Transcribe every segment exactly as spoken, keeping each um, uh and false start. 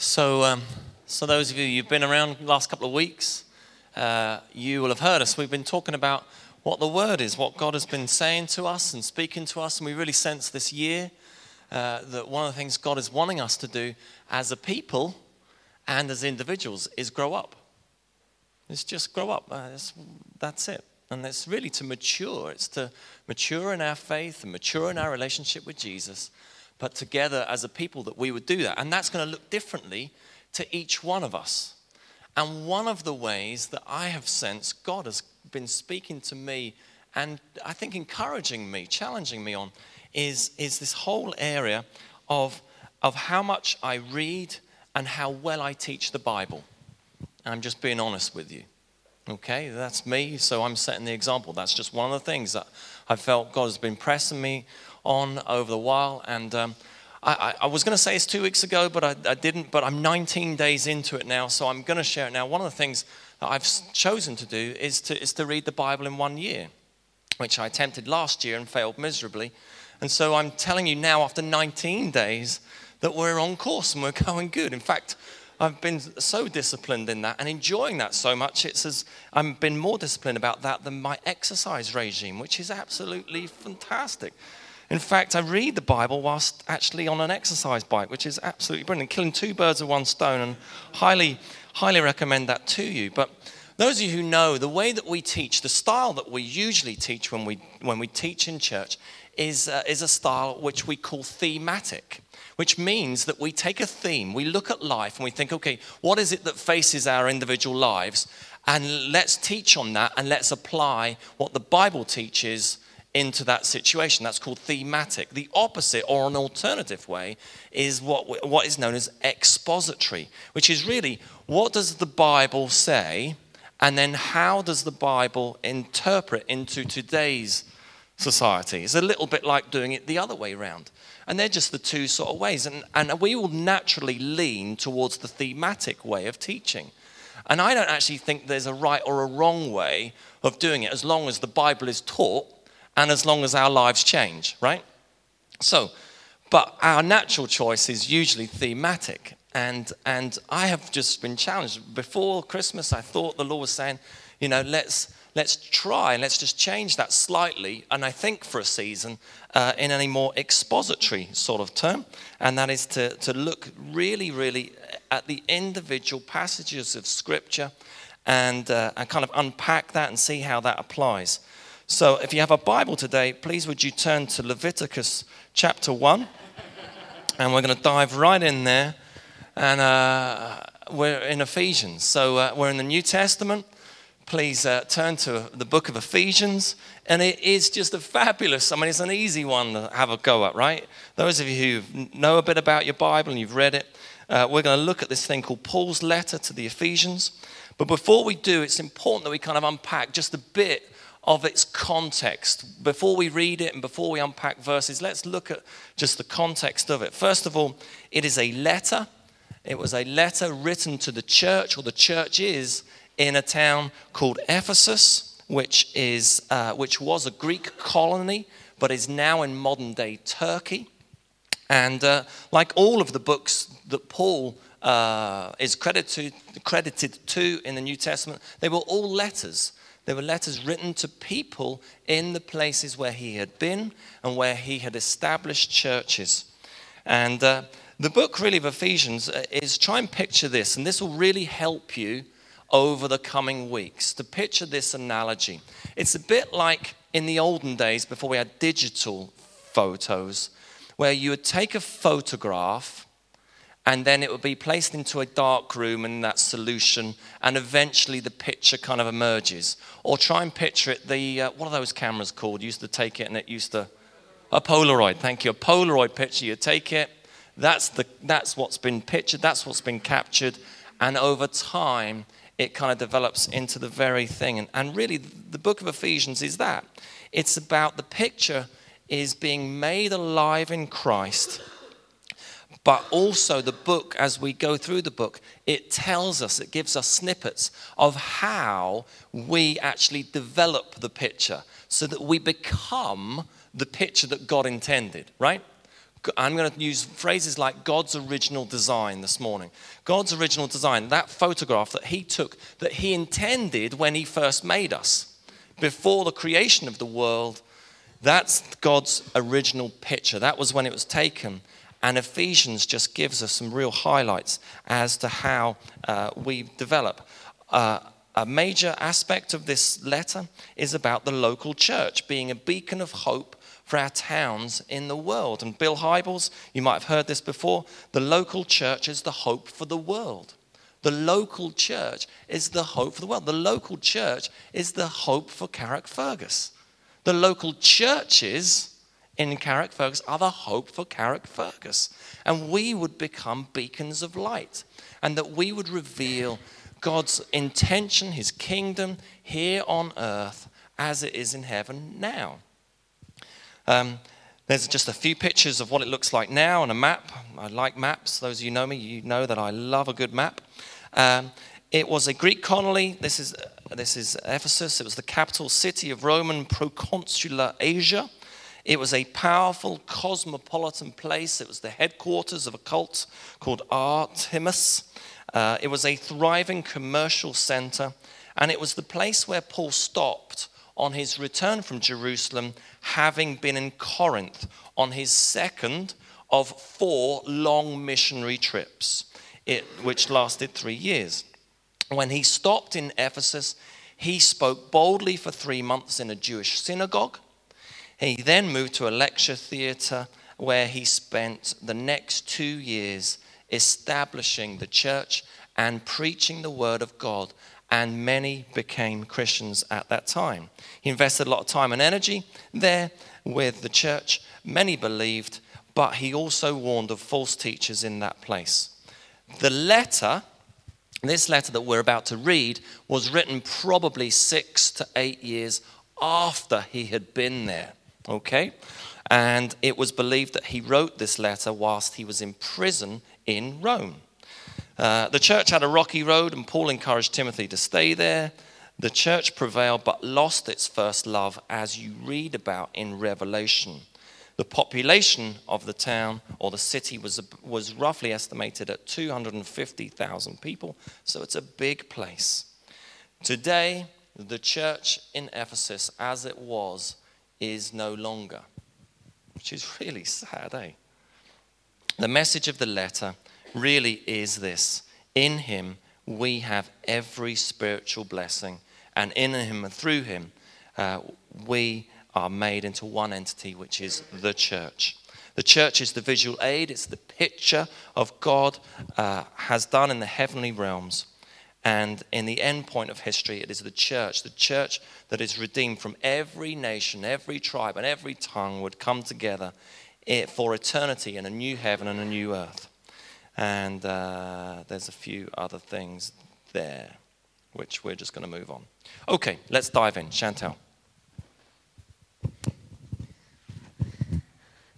So, um, so those of you who've been around the last couple of weeks, uh, you will have heard us. We've been talking about what the Word is, what God has been saying to us and speaking to us, and we really sense this year uh, that one of the things God is wanting us to do as a people and as individuals is grow up. It's just grow up. Uh, it's, that's it. And it's really to mature. It's to mature in our faith and mature in our relationship with Jesus. But together as a people that we would do that. And that's going to look differently to each one of us. And one of the ways that I have sensed God has been speaking to me and I think encouraging me, challenging me on, is, is this whole area of, of how much I read and how well I teach the Bible. And I'm just being honest with you. Okay, that's me, so I'm setting the example. That's just one of the things that I felt God has been pressing me on over the while, and um, I, I was going to say it's two weeks ago, but I, I didn't, but I'm nineteen days into it now, so I'm going to share it now. One of the things that I've chosen to do is to, is to read the Bible in one year, which I attempted last year and failed miserably, and so I'm telling you now after nineteen days that we're on course and we're going good. In fact, I've been so disciplined in that and enjoying that so much. It's as I've been more disciplined about that than my exercise regime, which is absolutely fantastic. In fact, I read the Bible whilst actually on an exercise bike, which is absolutely brilliant. Killing two birds with one stone, and highly, highly recommend that to you. But those of you who know, the way that we teach, the style that we usually teach when we when we teach in church is uh, is a style which we call thematic, which means that we take a theme, we look at life, and we think, okay, what is it that faces our individual lives? And let's teach on that, and let's apply what the Bible teaches into that situation. That's called thematic. The opposite, or an alternative way, is what what is known as expository, which is really, what does the Bible say, and then how does the Bible interpret into today's society? It's a little bit like doing it the other way around. And they're just the two sort of ways. And, and we will naturally lean towards the thematic way of teaching. And I don't actually think there's a right or a wrong way of doing it, as long as the Bible is taught and as long as our lives change, right? So, but our natural choice is usually thematic. And and I have just been challenged. Before Christmas, I thought the Lord was saying, you know, let's let's try, let's just change that slightly, and I think for a season, uh, in any more expository sort of term. And that is to, to look really, really at the individual passages of Scripture and, uh, and kind of unpack that and see how that applies. So if you have a Bible today, please would you turn to Leviticus chapter one, and we're going to dive right in there, and uh, we're in Ephesians. So uh, we're in the New Testament. Please uh, turn to the book of Ephesians, and it is just a fabulous, I mean, it's an easy one to have a go at, right? Those of you who know a bit about your Bible and you've read it, uh, we're going to look at this thing called Paul's letter to the Ephesians. But before we do, it's important that we kind of unpack just a bit of its context. Before we read it and before we unpack verses, let's look at just the context of it. First of all, it is a letter. It was a letter written to the church, or the church is, in a town called Ephesus, which is uh, which was a Greek colony, but is now in modern-day Turkey. And uh, like all of the books that Paul uh, is credited credited to in the New Testament, they were all letters. There were letters written to people in the places where he had been and where he had established churches. And uh, the book, really, of Ephesians is, try and picture this, and this will really help you over the coming weeks, to picture this analogy. It's a bit like in the olden days, before we had digital photos, where you would take a photograph, and then it would be placed into a dark room in that solution, and eventually the picture kind of emerges. Or try and picture it, the, uh, what are those cameras called? You used to take it and it used to, a Polaroid, thank you. A Polaroid picture, you take it, that's, the, that's what's been pictured, that's what's been captured, and over time, it kind of develops into the very thing. And, and really, the book of Ephesians is that. It's about the picture is being made alive in Christ. But also the book, as we go through the book, it tells us, it gives us snippets of how we actually develop the picture so that we become the picture that God intended, right? I'm going to use phrases like God's original design this morning. God's original design, that photograph that he took, that he intended when he first made us, before the creation of the world, that's God's original picture. That was when it was taken. And Ephesians just gives us some real highlights as to how uh, we develop. Uh, a major aspect of this letter is about the local church being a beacon of hope for our towns in the world. And Bill Hybels, you might have heard this before, the local church is the hope for the world. The local church is the hope for the world. The local church is the hope for Carrickfergus. The local churches in Carrickfergus are the hope for Carrickfergus. And we would become beacons of light, and that we would reveal God's intention, his kingdom, here on earth as it is in heaven now. Um, there's just a few pictures of what it looks like now on a map. I like maps. Those of you who know me, you know that I love a good map. Um, it was a Greek colony. This is, uh, this is Ephesus. It was the capital city of Roman proconsular Asia. It was a powerful cosmopolitan place. It was the headquarters of a cult called Artemis. Uh, it was a thriving commercial center. And it was the place where Paul stopped on his return from Jerusalem, having been in Corinth on his second of four long missionary trips, it, which lasted three years. When he stopped in Ephesus, he spoke boldly for three months in a Jewish synagogue. He then moved to a lecture theater where he spent the next two years establishing the church and preaching the word of God. And many became Christians at that time. He invested a lot of time and energy there with the church. Many believed, but he also warned of false teachers in that place. The letter, this letter that we're about to read, was written probably six to eight years after he had been there, okay? And it was believed that he wrote this letter whilst he was in prison in Rome. Uh, the church had a rocky road, and Paul encouraged Timothy to stay there. The church prevailed but lost its first love, as you read about in Revelation. The population of the town or the city was, was roughly estimated at two hundred fifty thousand people, so it's a big place. Today, the church in Ephesus, as it was, is no longer, which is really sad, eh? The message of the letter really is this: in him we have every spiritual blessing, and in him and through him uh, we are made into one entity, which is the church. The church is the visual aid. It's the picture of God uh, has done in the heavenly realms, and in the end point of history it is the church the church that is redeemed from every nation, every tribe, and every tongue would come together for eternity in a new heaven and a new earth. And uh, there's a few other things there, which we're just going to move on. Okay, let's dive in. Chantal.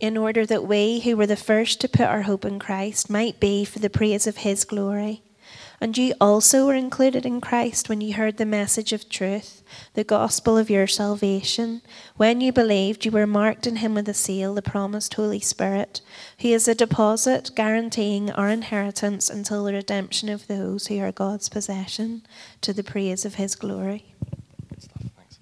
in order that we, who were the first to put our hope in Christ, might be for the praise of his glory. And you also were included in Christ when you heard the message of truth, the gospel of your salvation. When you believed, you were marked in him with a seal, the promised Holy Spirit, who is a deposit guaranteeing our inheritance until the redemption of those who are God's possession, to the praise of his glory. Good stuff, thanks.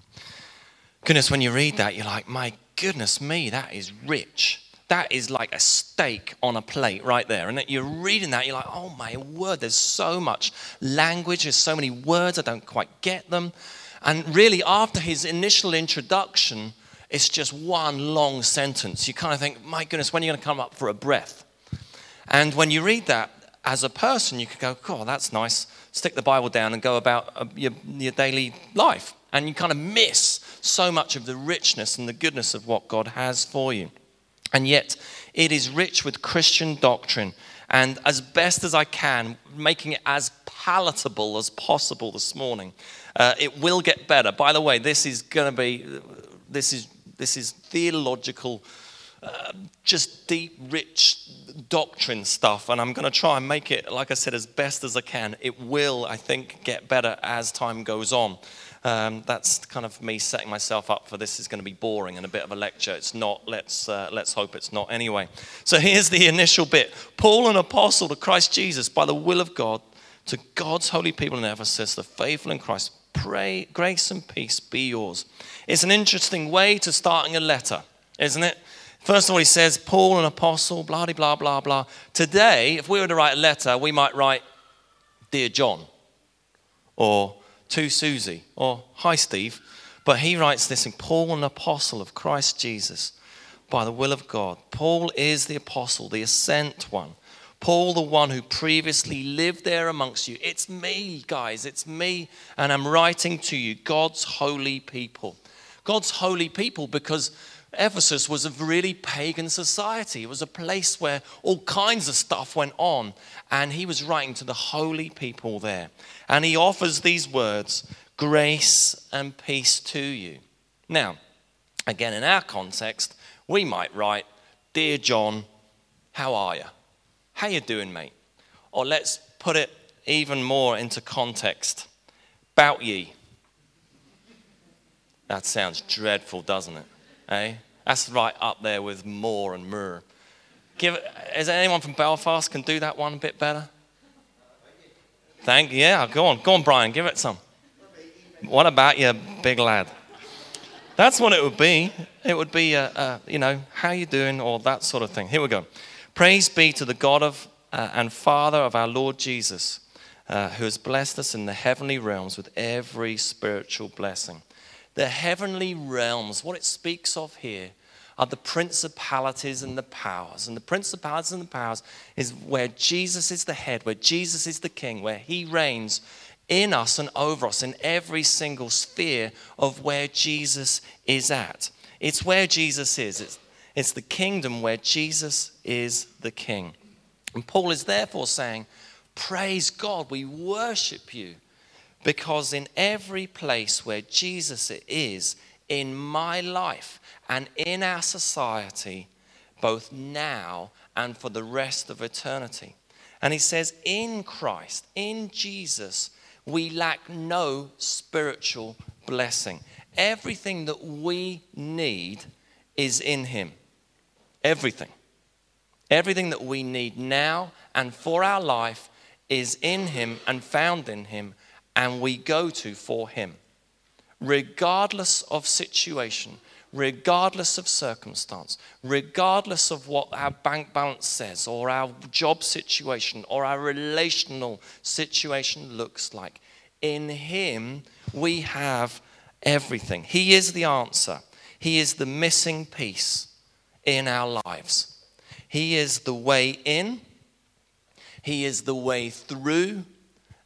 Goodness, when you read that, you're like, my goodness me, that is rich. That is like a steak on a plate right there. And you're reading that, you're like, oh my word, there's so much language, there's so many words, I don't quite get them. And really, after his initial introduction, it's just one long sentence. You kind of think, my goodness, when are you going to come up for a breath? And when you read that as a person, you could go, oh, that's nice. Stick the Bible down and go about your, your daily life. And you kind of miss so much of the richness and the goodness of what God has for you. And yet, it is rich with Christian doctrine. And as best as I can, making it as palatable as possible this morning. Uh, it will get better. By the way, this is going to be, this is this is theological, uh, just deep, rich doctrine stuff. And I'm going to try and make it, like I said, as best as I can. It will, I think, get better as time goes on. Um, that's kind of me setting myself up for this is going to be boring and a bit of a lecture. It's not. Let's uh, let's hope it's not anyway. So here's the initial bit. Paul, an apostle to Christ Jesus, by the will of God, to God's holy people in Ephesus, the faithful in Christ, pray, grace and peace be yours. It's an interesting way to starting a letter, isn't it? First of all, he says, Paul, an apostle, blah, blah, blah, blah. Today, if we were to write a letter, we might write, Dear John, or to Susie, or hi Steve, but he writes this in Paul, an apostle of Christ Jesus, by the will of God. Paul is the apostle, the sent one. Paul, the one who previously lived there amongst you. It's me, guys, it's me, and I'm writing to you, God's holy people. God's holy people, because Ephesus was a really pagan society. It was a place where all kinds of stuff went on, and he was writing to the holy people there. And he offers these words, grace and peace to you. Now, again, in our context, we might write, Dear John, how are you? How you doing, mate? Or let's put it even more into context. Bout ye. That sounds dreadful, doesn't it? Eh? That's right up there with more and myrrh. Give, is there anyone from Belfast can do that one a bit better? Thank you. Yeah, go on. Go on, Brian. Give it some. What about you, big lad? That's what it would be. It would be, uh, uh, you know, how you doing or that sort of thing. Here we go. Praise be to the God of uh, and Father of our Lord Jesus, uh, who has blessed us in the heavenly realms with every spiritual blessing. The heavenly realms, what it speaks of here, are the principalities and the powers. And the principalities and the powers is where Jesus is the head, where Jesus is the king, where he reigns in us and over us, in every single sphere of where Jesus is at. It's where Jesus is. It's, it's the kingdom where Jesus is the king. And Paul is therefore saying, praise God, we worship you. Because in every place where Jesus is in my life and in our society, both now and for the rest of eternity. And he says, in Christ, in Jesus, we lack no spiritual blessing. Everything that we need is in him. Everything. Everything that we need now and for our life is in him and found in him. And we go to for him, regardless of situation, regardless of circumstance, regardless of what our bank balance says or our job situation or our relational situation looks like. In him, we have everything. He is the answer. He is the missing piece in our lives. He is the way in. He is the way through.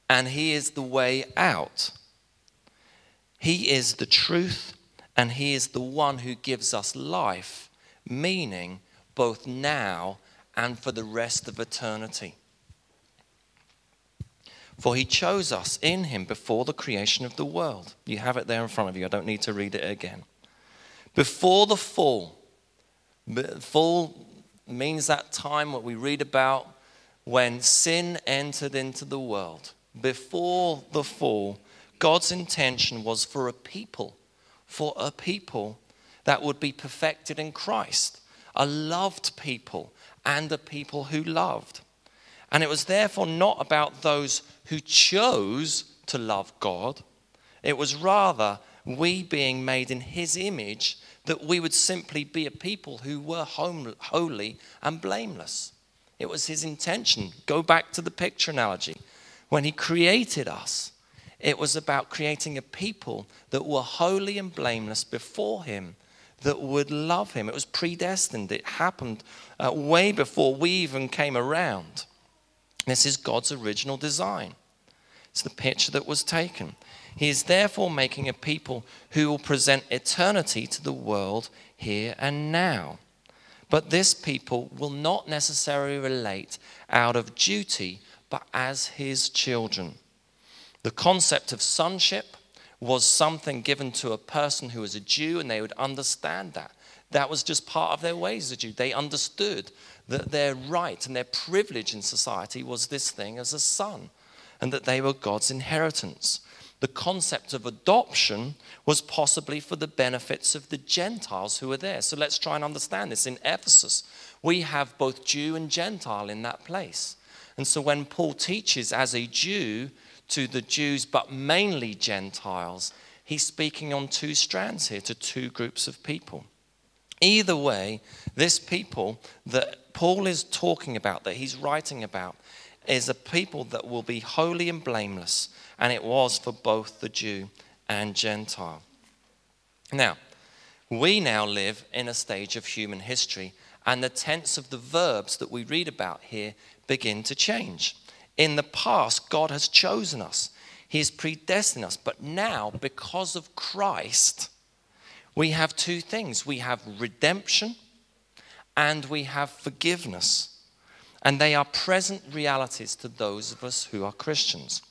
And he is the way out. He is the truth, and he is the one who gives us life, meaning both now and for the rest of eternity. For he chose us in him before the creation of the world. You have it there in front of you. I don't need to read it again. Before the fall. Fall means that time what we read about when sin entered into the world. before the fall, God's intention was for a people, for a people that would be perfected in Christ, a loved people and a people who loved. And it was therefore not about those who chose to love God. It was rather we being made in his image, that we would simply be a people who were home, holy and blameless. It was his intention. Go back to the picture analogy. When he created us, it was about creating a people that were holy and blameless before him, that would love him. It was predestined. It happened uh, way before we even came around. This is God's original design. It's the picture that was taken. He is therefore making a people who will present eternity to the world here and now. But this people will not necessarily relate out of duty, but as his children. The concept of sonship was something given to a person who was a Jew, and they would understand that. That was just part of their ways as a Jew. They understood that their right and their privilege in society was this thing as a son, and that they were God's inheritance. The concept of adoption was possibly for the benefits of the Gentiles who were there. So let's try and understand this. In Ephesus, we have both Jew and Gentile in that place. And so when Paul teaches as a Jew to the Jews, but mainly Gentiles, he's speaking on two strands here to two groups of people. Either way, this people that Paul is talking about, that he's writing about, is a people that will be holy and blameless, and it was for both the Jew and Gentile. Now, we now live in a stage of human history, and the tense of the verbs that we read about here begin to change. In the past, God has chosen us. He has predestined us. But now, because of Christ, we have two things. We have redemption and we have forgiveness. And they are present realities to those of us who are Christians.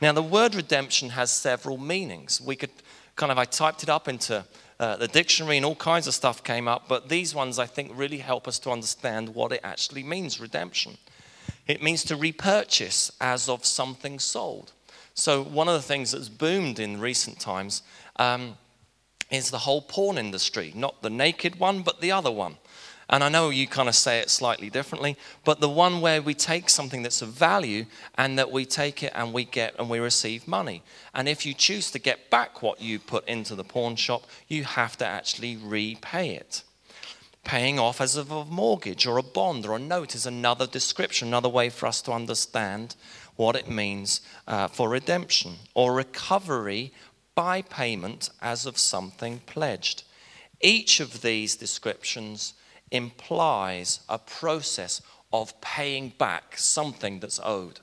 Now, the word redemption has several meanings. We could kind of, I typed it up into uh, the dictionary and all kinds of stuff came up, but these ones I think really help us to understand what it actually means, redemption. It means to repurchase as of something sold. So one of the things that's boomed in recent times um, is the whole porn industry, not the naked one, but the other one. And I know you kind of say it slightly differently, but the one where we take something that's of value and that we take it and we get and we receive money. And if you choose to get back what you put into the pawn shop, you have to actually repay it. Paying off as of a mortgage or a bond or a note is another description, another way for us to understand what it means uh, for redemption or recovery by payment as of something pledged. Each of these descriptions implies a process of paying back something that's owed.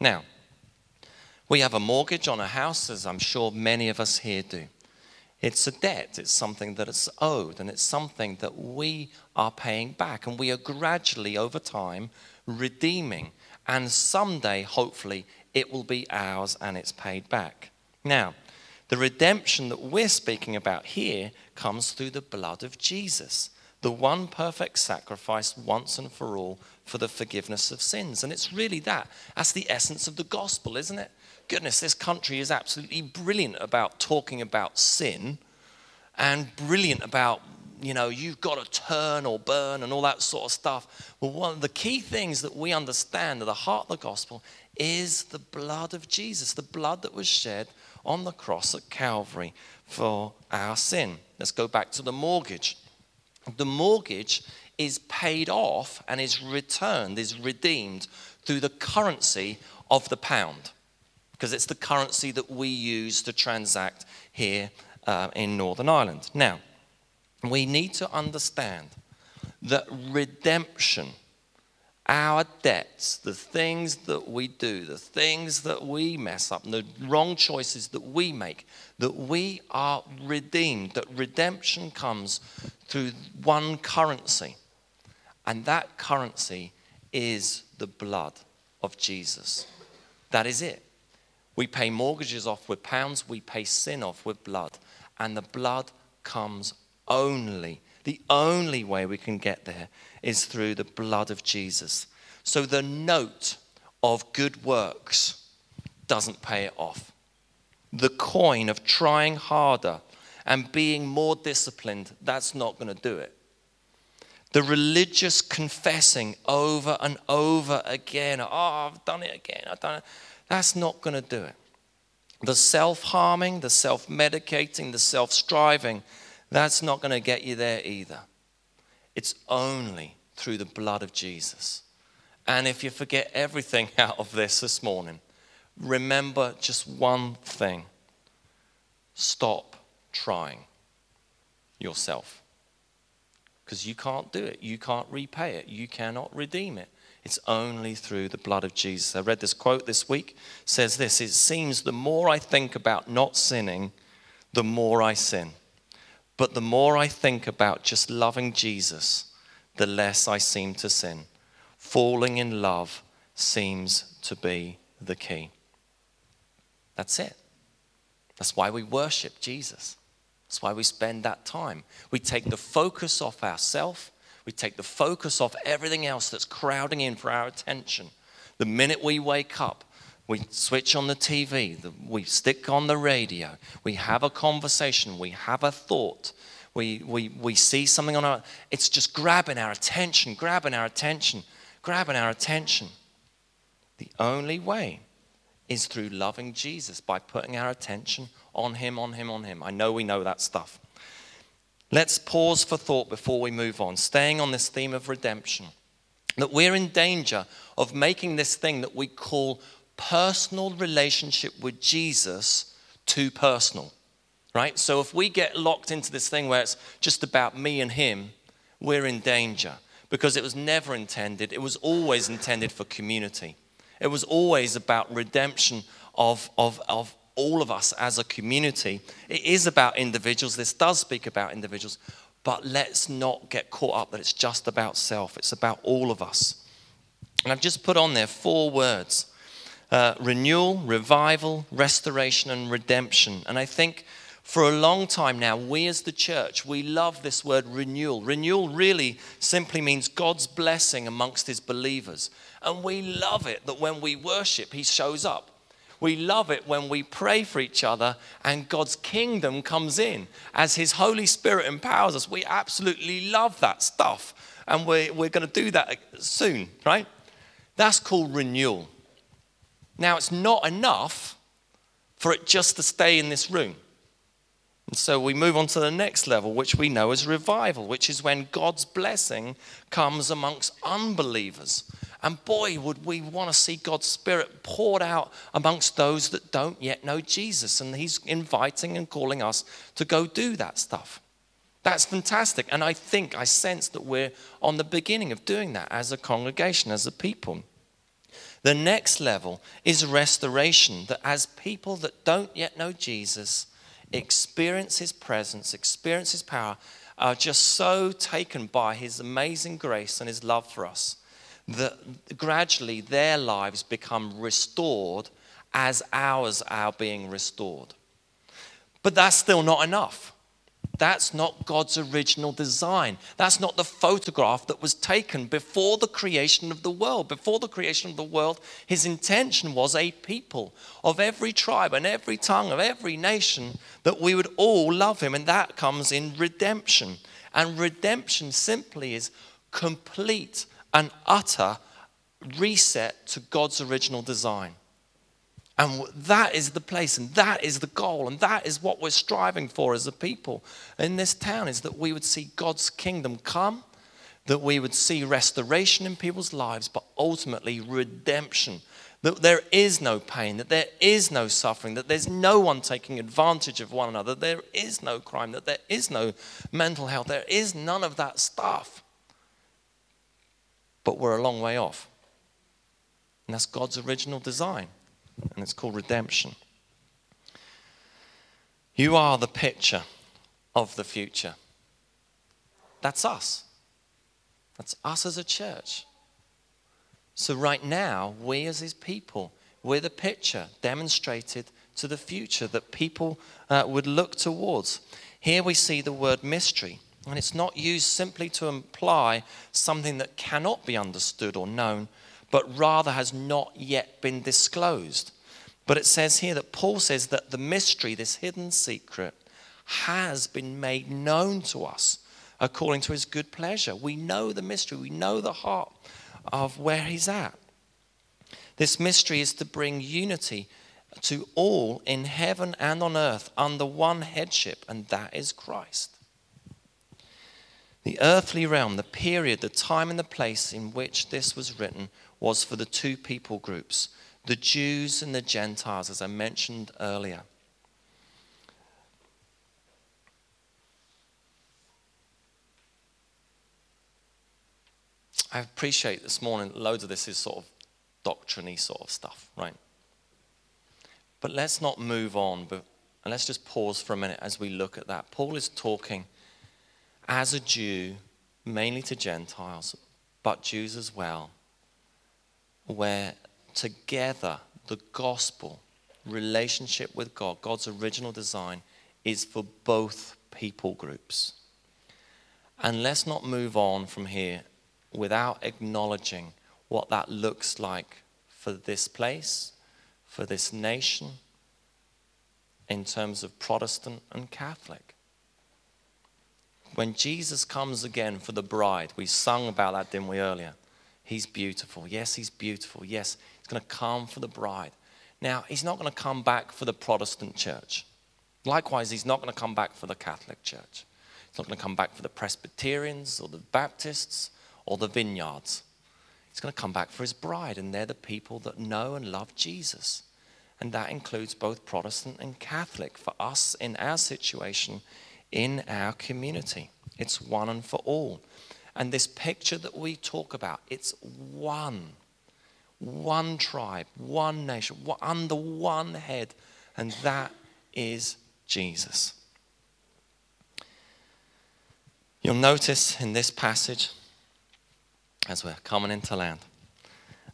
Now, we have a mortgage on a house, as I'm sure many of us here do. It's a debt, it's something that is owed, and it's something that we are paying back, and we are gradually, over time, redeeming, and someday, hopefully, it will be ours and it's paid back. Now, the redemption that we're speaking about here comes through the blood of Jesus, the one perfect sacrifice once and for all for the forgiveness of sins. And it's really that. That's the essence of the gospel, isn't it? Goodness, this country is absolutely brilliant about talking about sin and brilliant about, you know, you've got to turn or burn and all that sort of stuff. Well, one of the key things that we understand at the heart of the gospel is the blood of Jesus, the blood that was shed on the cross at Calvary for our sin. Let's go back to the mortgage. The mortgage is paid off and is returned, is redeemed through the currency of the pound, because it's the currency that we use to transact here uh, in Northern Ireland. Now, we need to understand that redemption, our debts, the things that we do, the things that we mess up, and the wrong choices that we make, that we are redeemed, that redemption comes through one currency. And that currency is the blood of Jesus. That is it. We pay mortgages off with pounds, we pay sin off with blood. And the blood comes only. The only way we can get there is through the blood of Jesus. So the note of good works doesn't pay it off. The coin of trying harder and being more disciplined, that's not going to do it. The religious confessing over and over again, oh, I've done it again, I've done it, that's not going to do it. The self-harming, the self-medicating, the self-striving, that's not going to get you there either. It's only through the blood of Jesus. And if you forget everything out of this this morning, remember just one thing. Stop trying yourself. Because you can't do it. You can't repay it. You cannot redeem it. It's only through the blood of Jesus. I read this quote this week. It says this, it seems the more I think about not sinning, the more I sin. But the more I think about just loving Jesus, the less I seem to sin. Falling in love seems to be the key. That's it. That's why we worship Jesus. That's why we spend that time. We take the focus off ourselves. We take the focus off everything else that's crowding in for our attention. The minute we wake up, we switch on the T V, the, we stick on the radio, we have a conversation, we have a thought, we, we, we see something on our... It's just grabbing our attention, grabbing our attention, grabbing our attention. The only way is through loving Jesus, by putting our attention on him, on him, on him. I know we know that stuff. Let's pause for thought before we move on, staying on this theme of redemption, that we're in danger of making this thing that we call personal relationship with Jesus too personal, right? So if we get locked into this thing where it's just about me and him, we're in danger because it was never intended. It was always intended for community. It was always about redemption of, of, of all of us as a community. It is about individuals. This does speak about individuals, but let's not get caught up that it's just about self. It's about all of us. And I've just put on there four words, uh, renewal, revival, restoration, and redemption. And I think for a long time now, we as the church, we love this word renewal. Renewal really simply means God's blessing amongst his believers. And we love it that when we worship, he shows up. We love it when we pray for each other and God's kingdom comes in as his Holy Spirit empowers us. We absolutely love that stuff. And we're, we're going to do that soon, right? That's called renewal. Now, it's not enough for it just to stay in this room. And so we move on to the next level, which we know as revival, which is when God's blessing comes amongst unbelievers. And boy, would we want to see God's Spirit poured out amongst those that don't yet know Jesus. And he's inviting and calling us to go do that stuff. That's fantastic. And I think, I sense that we're on the beginning of doing that as a congregation, as a people. The next level is restoration, that as people that don't yet know Jesus, experience his presence, experience his power, are just so taken by his amazing grace and his love for us, that gradually their lives become restored as ours are being restored. But that's still not enough. That's not God's original design. That's not the photograph that was taken before the creation of the world. Before the creation of the world, his intention was a people of every tribe and every tongue of every nation, that we would all love him. And that comes in redemption. And redemption simply is complete an utter reset to God's original design. And that is the place, and that is the goal, and that is what we're striving for as a people in this town, is that we would see God's kingdom come, that we would see restoration in people's lives, but ultimately redemption. That there is no pain, that there is no suffering, that there's no one taking advantage of one another, there is no crime, that there is no mental health, there is none of that stuff. But we're a long way off. And that's God's original design. And it's called redemption. You are the picture of the future. That's us. That's us as a church. So right now, we as his people, we're the picture demonstrated to the future that people uh, would look towards. Here we see the word mystery. And it's not used simply to imply something that cannot be understood or known, but rather has not yet been disclosed. But it says here that Paul says that the mystery, this hidden secret, has been made known to us according to his good pleasure. We know the mystery. We know the heart of where he's at. This mystery is to bring unity to all in heaven and on earth under one headship, and that is Christ. The earthly realm, the period, the time and the place in which this was written was for the two people groups, the Jews and the Gentiles, as I mentioned earlier. I appreciate this morning, loads of this is sort of doctrine-y sort of stuff, right? But let's not move on, but, and let's just pause for a minute as we look at that. Paul is talking as a Jew, mainly to Gentiles, but Jews as well, where together the gospel, relationship with God, God's original design, is for both people groups. And let's not move on from here without acknowledging what that looks like for this place, for this nation, in terms of Protestant and Catholic. When Jesus comes again for the bride, we sung about that, didn't we, earlier? He's beautiful. Yes, he's beautiful. Yes, he's going to come for the bride. Now, he's not going to come back for the Protestant church. Likewise, he's not going to come back for the Catholic church. He's not going to come back for the Presbyterians or the Baptists or the Vineyards. He's going to come back for his bride, and they're the people that know and love Jesus. And that includes both Protestant and Catholic. For us, in our situation, in our community, it's one and for all. And this picture that we talk about, it's one. One tribe, one nation, under one head. And that is Jesus. You'll notice in this passage, as we're coming into land,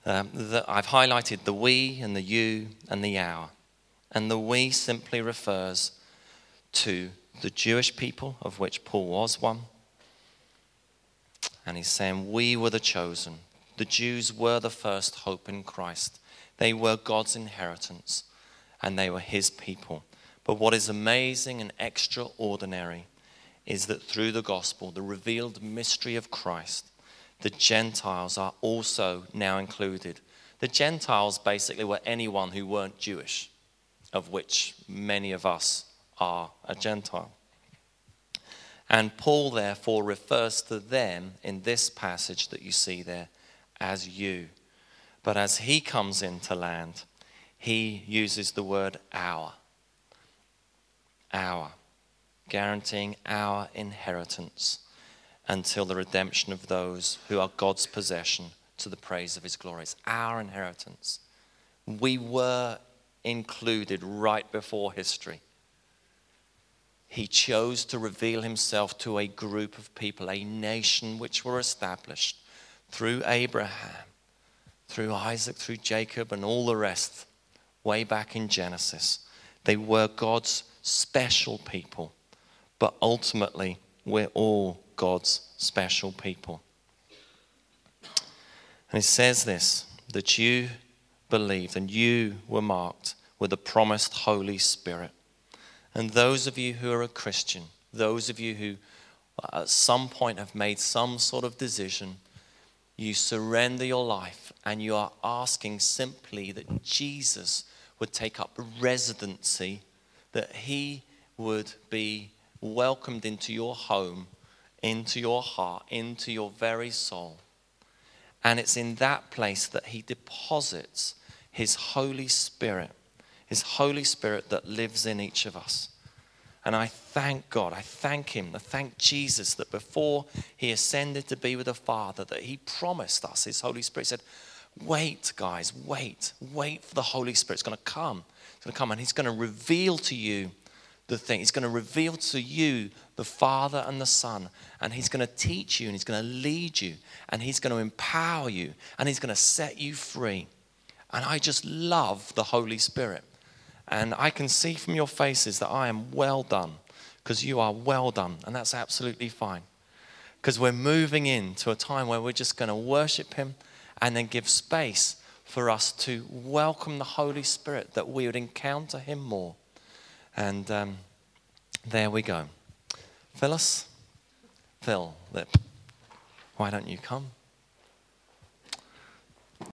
um, that I've highlighted the we and the you and the our. And the we simply refers to the Jewish people, of which Paul was one. And he's saying, we were the chosen. The Jews were the first hope in Christ. They were God's inheritance, and they were his people. But what is amazing and extraordinary is that through the gospel, the revealed mystery of Christ, the Gentiles are also now included. The Gentiles basically were anyone who weren't Jewish, of which many of us are a Gentile. And Paul therefore refers to them in this passage that you see there as you. But as he comes into land, he uses the word our. Our. Guaranteeing our inheritance until the redemption of those who are God's possession to the praise of his glory. It's our inheritance. We were included right before history. He chose to reveal himself to a group of people, a nation which were established through Abraham, through Isaac, through Jacob, and all the rest, way back in Genesis. They were God's special people, but ultimately we're all God's special people. And it says this, that you believed and you were marked with the promised Holy Spirit. And those of you who are a Christian, those of you who at some point have made some sort of decision, you surrender your life and you are asking simply that Jesus would take up residency, that he would be welcomed into your home, into your heart, into your very soul. And it's in that place that he deposits his Holy Spirit. His Holy Spirit that lives in each of us. And I thank God, I thank him, I thank Jesus that before he ascended to be with the Father, that he promised us his Holy Spirit. He said, wait guys, wait, wait for the Holy Spirit. It's going to come, it's going to come and he's going to reveal to you the thing. He's going to reveal to you the Father and the Son. And he's going to teach you and he's going to lead you and he's going to empower you and he's going to set you free. And I just love the Holy Spirit. And I can see from your faces that I am well done, because you are well done, and that's absolutely fine. Because we're moving into a time where we're just going to worship him and then give space for us to welcome the Holy Spirit, that we would encounter him more. And um, there we go. Phyllis, Phil, Lip, why don't you come?